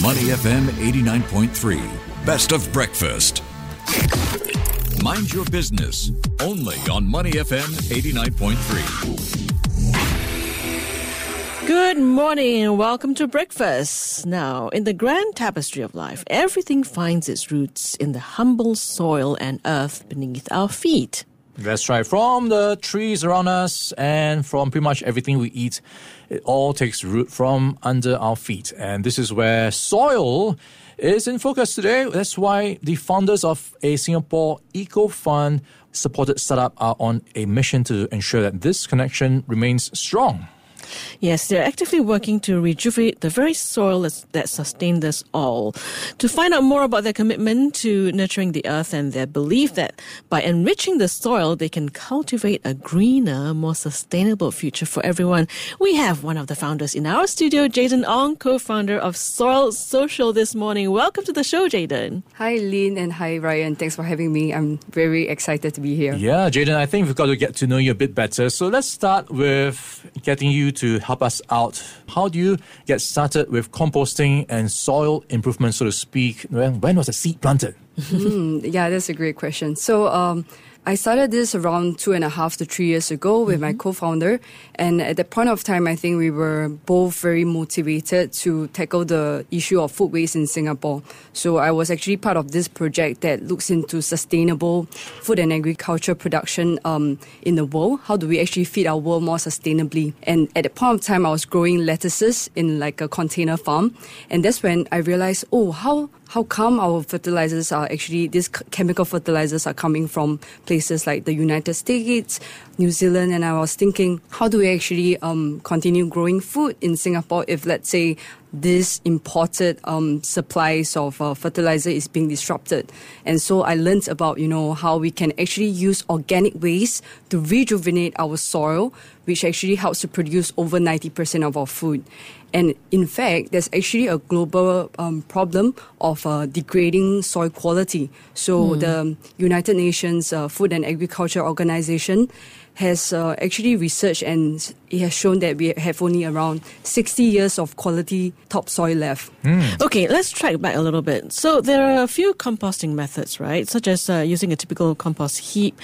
Money FM 89.3. Best of breakfast. Mind your business. Only on Money FM 89.3. Good morning and welcome to breakfast. Now, in the grand tapestry of life, everything finds its roots in the humble soil and earth beneath our feet. That's right. From the trees around us and from pretty much everything we eat, it all takes root from under our feet. And this is where soil is in focus today. That's why the founders of a Singapore Eco Fund supported startup are on a mission to ensure that this connection remains strong. Yes, they're actively working to rejuvenate the very soil that sustained us all. To find out more about their commitment to nurturing the earth and their belief that by enriching the soil, they can cultivate a greener, more sustainable future for everyone, we have one of the founders in our studio, Jayden Ong, co-founder of Soil Social this morning. Welcome to the show, Jayden. Hi, Lynn, and hi, Ryan. Thanks for having me. I'm very excited to be here. Yeah, Jayden, I think we've got to get to know you a bit better. So let's start with getting you to help us out. How do you get started with composting and soil improvement, so to speak? When was the seed planted? Yeah, that's a great question. So I started this around 2.5 to 3 years ago with my co-founder. And at that point of time, I think we were both very motivated to tackle the issue of food waste in Singapore. So I was actually part of this project that looks into sustainable food and agriculture production in the world. How do we actually feed our world more sustainably? And at that point of time, I was growing lettuces in like a container farm. And that's when I realized, how come our fertilizers are actually, these chemical fertilizers are coming from places like the United States, New Zealand, and I was thinking, how do we actually continue growing food in Singapore if, let's say, this imported supplies of fertilizer is being disrupted? And so I learned about, how we can actually use organic waste to rejuvenate our soil, which actually helps to produce over 90% of our food. And in fact, there's actually a global problem of degrading soil quality. So the United Nations Food and Agriculture Organization has actually researched, and it has shown that we have only around 60 years of quality topsoil left. Okay, let's track back a little bit. So there are a few composting methods, right? Such as using a typical compost heap,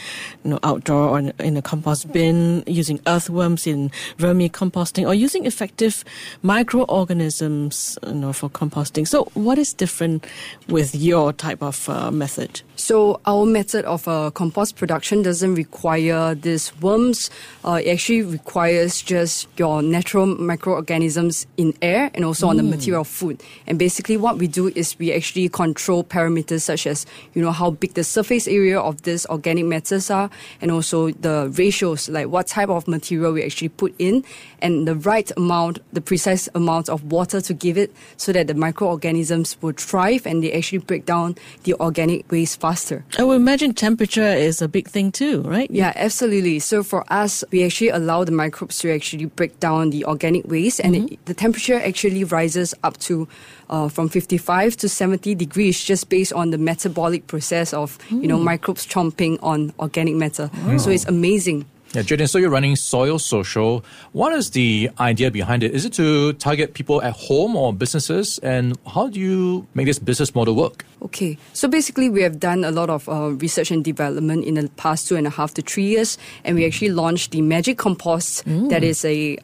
outdoor or in a compost bin, using earthworms in vermicomposting, or using effective microorganisms, for composting. So what is different with your type of method? So our method of compost production doesn't require these worms. It actually requires just your natural microorganisms in air and also on the material of food. And basically what we do is we actually control parameters such as, how big the surface area of these organic matters are, and also the ratios, like what type of material we actually put in and the right amount, the precise amount of water to give it so that the microorganisms will thrive and they actually break down the organic waste faster. I would imagine temperature is a big thing too, right? Yeah, absolutely. So for us, we actually allow the microbes to actually break down the organic waste, and the temperature actually rises up to from 55 to 70 degrees just based on the metabolic process of, microbes chomping on organic matter. Wow. So it's amazing. Yeah, Jayden, so you're running Soil Social. What is the idea behind it? Is it to target people at home or businesses? And how do you make this business model work? Okay, so basically we have done a lot of research and development in the past 2.5 to 3 years. And we actually launched the Magic Compost. That is a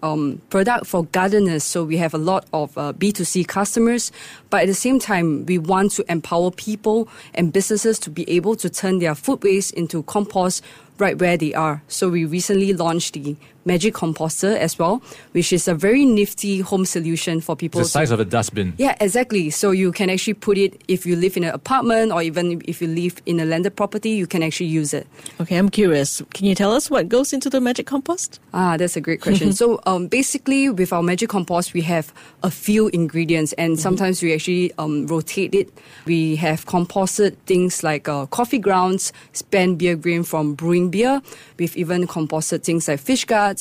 product for gardeners. So we have a lot of B2C customers. But at the same time, we want to empower people and businesses to be able to turn their food waste into compost right where they are. So we recently launched the Magic Composter as well, which is a very nifty home solution for people. It's the size of a dustbin. Yeah, exactly. So you can actually put it, if you live in an apartment or even if you live in a landed property, you can actually use it. Okay, I'm curious. Can you tell us what goes into the Magic Compost? That's a great question. So basically, with our Magic Compost, we have a few ingredients, and sometimes we actually rotate it. We have composted things like coffee grounds, spent beer grain from brewing beer. We've even composted things like fish guts,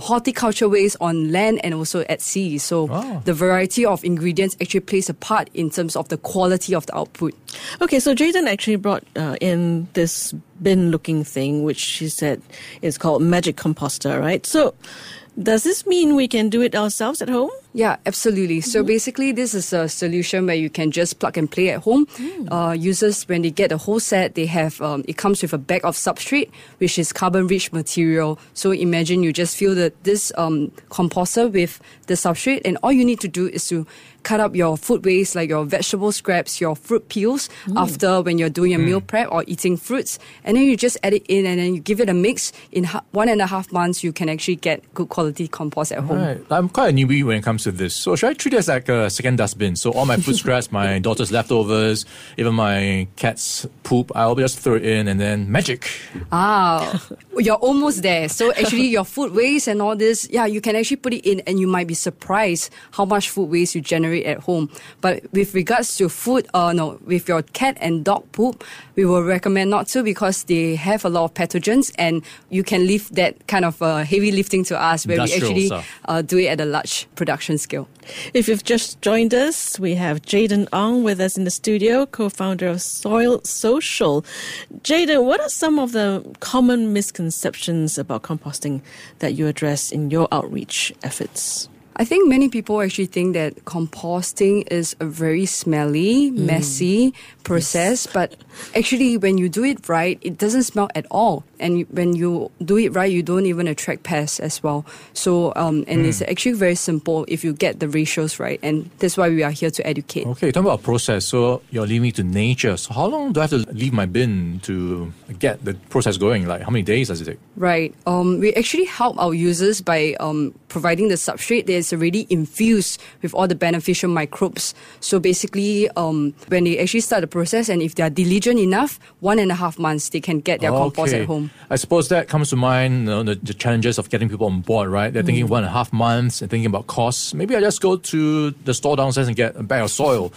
horticulture waste on land and also at sea. So the variety of ingredients actually plays a part in terms of the quality of the output. Okay, so Jayden actually brought in this bin-looking thing, which she said is called Magic Composter, right? So does this mean we can do it ourselves at home? Yeah, absolutely. So basically, this is a solution where you can just plug and play at home. Users, when they get the whole set, they have it comes with a bag of substrate, which is carbon-rich material. So imagine you just fill this composter with the substrate, and all you need to do is to cut up your food waste, like your vegetable scraps, your fruit peels, after when you're doing your meal prep or eating fruits. And then you just add it in, and then you give it a mix. In 1.5 months, you can actually get good quality compost at home. Right. I'm quite a newbie when it comes to this. So should I treat it as like a second dustbin? So all my food scraps, my daughter's leftovers, even my cat's poop, I'll just throw it in and then magic. Ah, you're almost there. So actually your food waste and all this, yeah, you can actually put it in, and you might be surprised how much food waste you generate at home. But with regards to food, with your cat and dog poop, we will recommend not to, because they have a lot of pathogens, and you can leave that kind of heavy lifting to us, where we actually do it at a large production scale. If you've just joined us, we have Jayden Ong with us in the studio, co-founder of Soil Social. Jayden, what are some of the common misconceptions about composting that you address in your outreach efforts? I think many people actually think that composting is a very smelly, messy process, but actually when you do it right, it doesn't smell at all. And when you do it right, you don't even attract pests as well. So, it's actually very simple if you get the ratios right. And that's why we are here to educate. Okay, you're talking about process. So you're leaving it to nature. So how long do I have to leave my bin to get the process going? Like how many days does it take? Right. We actually help our users by providing the substrate that is already infused with all the beneficial microbes. So basically, when they actually start the process, and if they are diligent enough, 1.5 months, they can get their compost at home. I suppose that comes to mind, the challenges of getting people on board, right? They're thinking 1.5 months and thinking about costs. Maybe I just go to the store downstairs and get a bag of soil.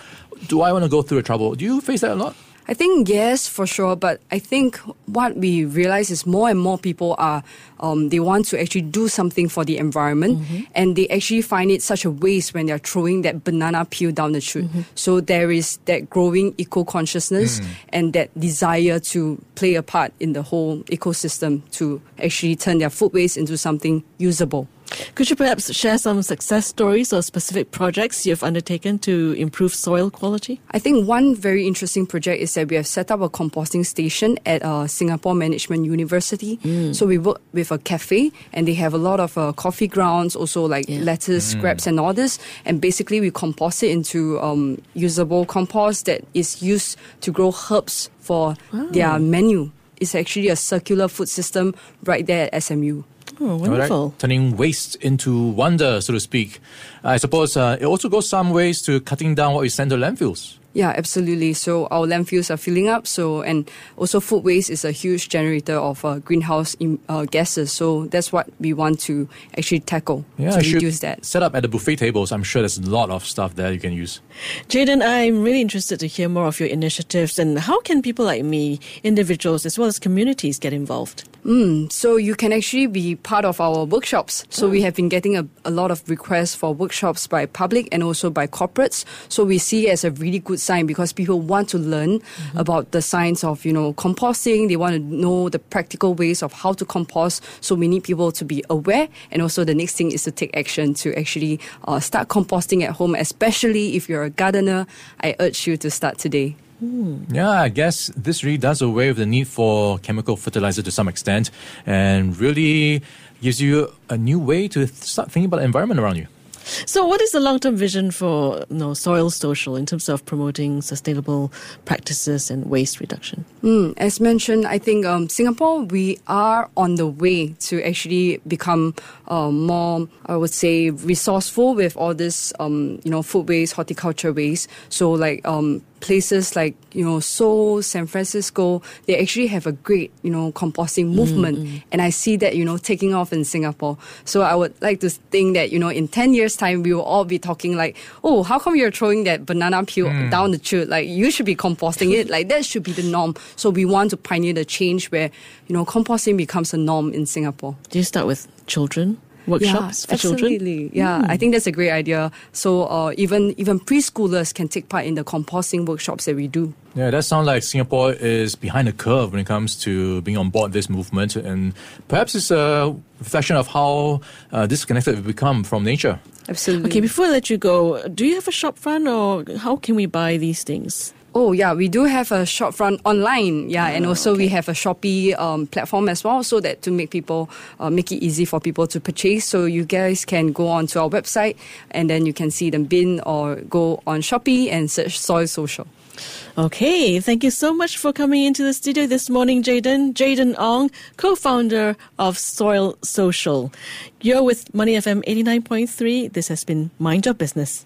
Do I want to go through the trouble? Do you face that a lot? I think yes, for sure. But I think what we realize is more and more people are, they want to actually do something for the environment, and they actually find it such a waste when they're throwing that banana peel down the chute. So there is that growing eco-consciousness and that desire to play a part in the whole ecosystem to actually turn their food waste into something usable. Could you perhaps share some success stories or specific projects you've undertaken to improve soil quality? I think one very interesting project is that we have set up a composting station at Singapore Management University. So we work with a cafe, and they have a lot of coffee grounds, also like lettuce, scraps and all this. And basically we compost it into usable compost that is used to grow herbs for their menu. It's actually a circular food system right there at SMU. Oh, wonderful. Right. Turning waste into wonder, so to speak. I suppose it also goes some ways to cutting down what we send to landfills. Yeah, absolutely. So our landfills are filling up. So, and also food waste is a huge generator of greenhouse gases. So that's what we want to actually tackle, to reduce that. Set up at the buffet tables. I'm sure there's a lot of stuff there you can use. Jayden, I'm really interested to hear more of your initiatives, and how can people like me, individuals as well as communities, get involved? So you can actually be part of our workshops. So we have been getting a lot of requests for workshops by public and also by corporates. So we see it as a really good sign, because people want to learn about the science of, composting. They want to know the practical ways of how to compost. So we need people to be aware. And also the next thing is to take action to actually start composting at home, especially if you're a gardener. I urge you to start today. Yeah, I guess this really does away with the need for chemical fertilizer to some extent, and really gives you a new way to start thinking about the environment around you. So what is the long-term vision for Soil Social in terms of promoting sustainable practices and waste reduction? As mentioned, I think Singapore, we are on the way to actually become more, I would say, resourceful with all this, food waste, horticulture waste. So like places like, Seoul, San Francisco, they actually have a great, composting movement. And I see that, taking off in Singapore. So I would like to think that, in 10 years' time, we will all be talking like, oh, how come you're throwing that banana peel down the chute? Like, you should be composting it. Like, that should be the norm. So we want to pioneer the change where, composting becomes a norm in Singapore. Do you start with children? Workshops for absolutely. Children? Yeah, I think that's a great idea. So even preschoolers can take part in the composting workshops that we do. Yeah, that sounds like Singapore is behind the curve when it comes to being on board this movement. And perhaps it's a reflection of how disconnected we've become from nature. Absolutely. Okay, before I let you go, do you have a shop front, or how can we buy these things? Oh yeah, we do have a shopfront online, and also we have a Shopee platform as well, so that to make people make it easy for people to purchase. So you guys can go on to our website, and then you can see the bin, or go on Shopee and search Soil Social. Okay, thank you so much for coming into the studio this morning, Jayden. Jayden Ong, co-founder of Soil Social. You're with Money FM 89.3. This has been Mind Your Business.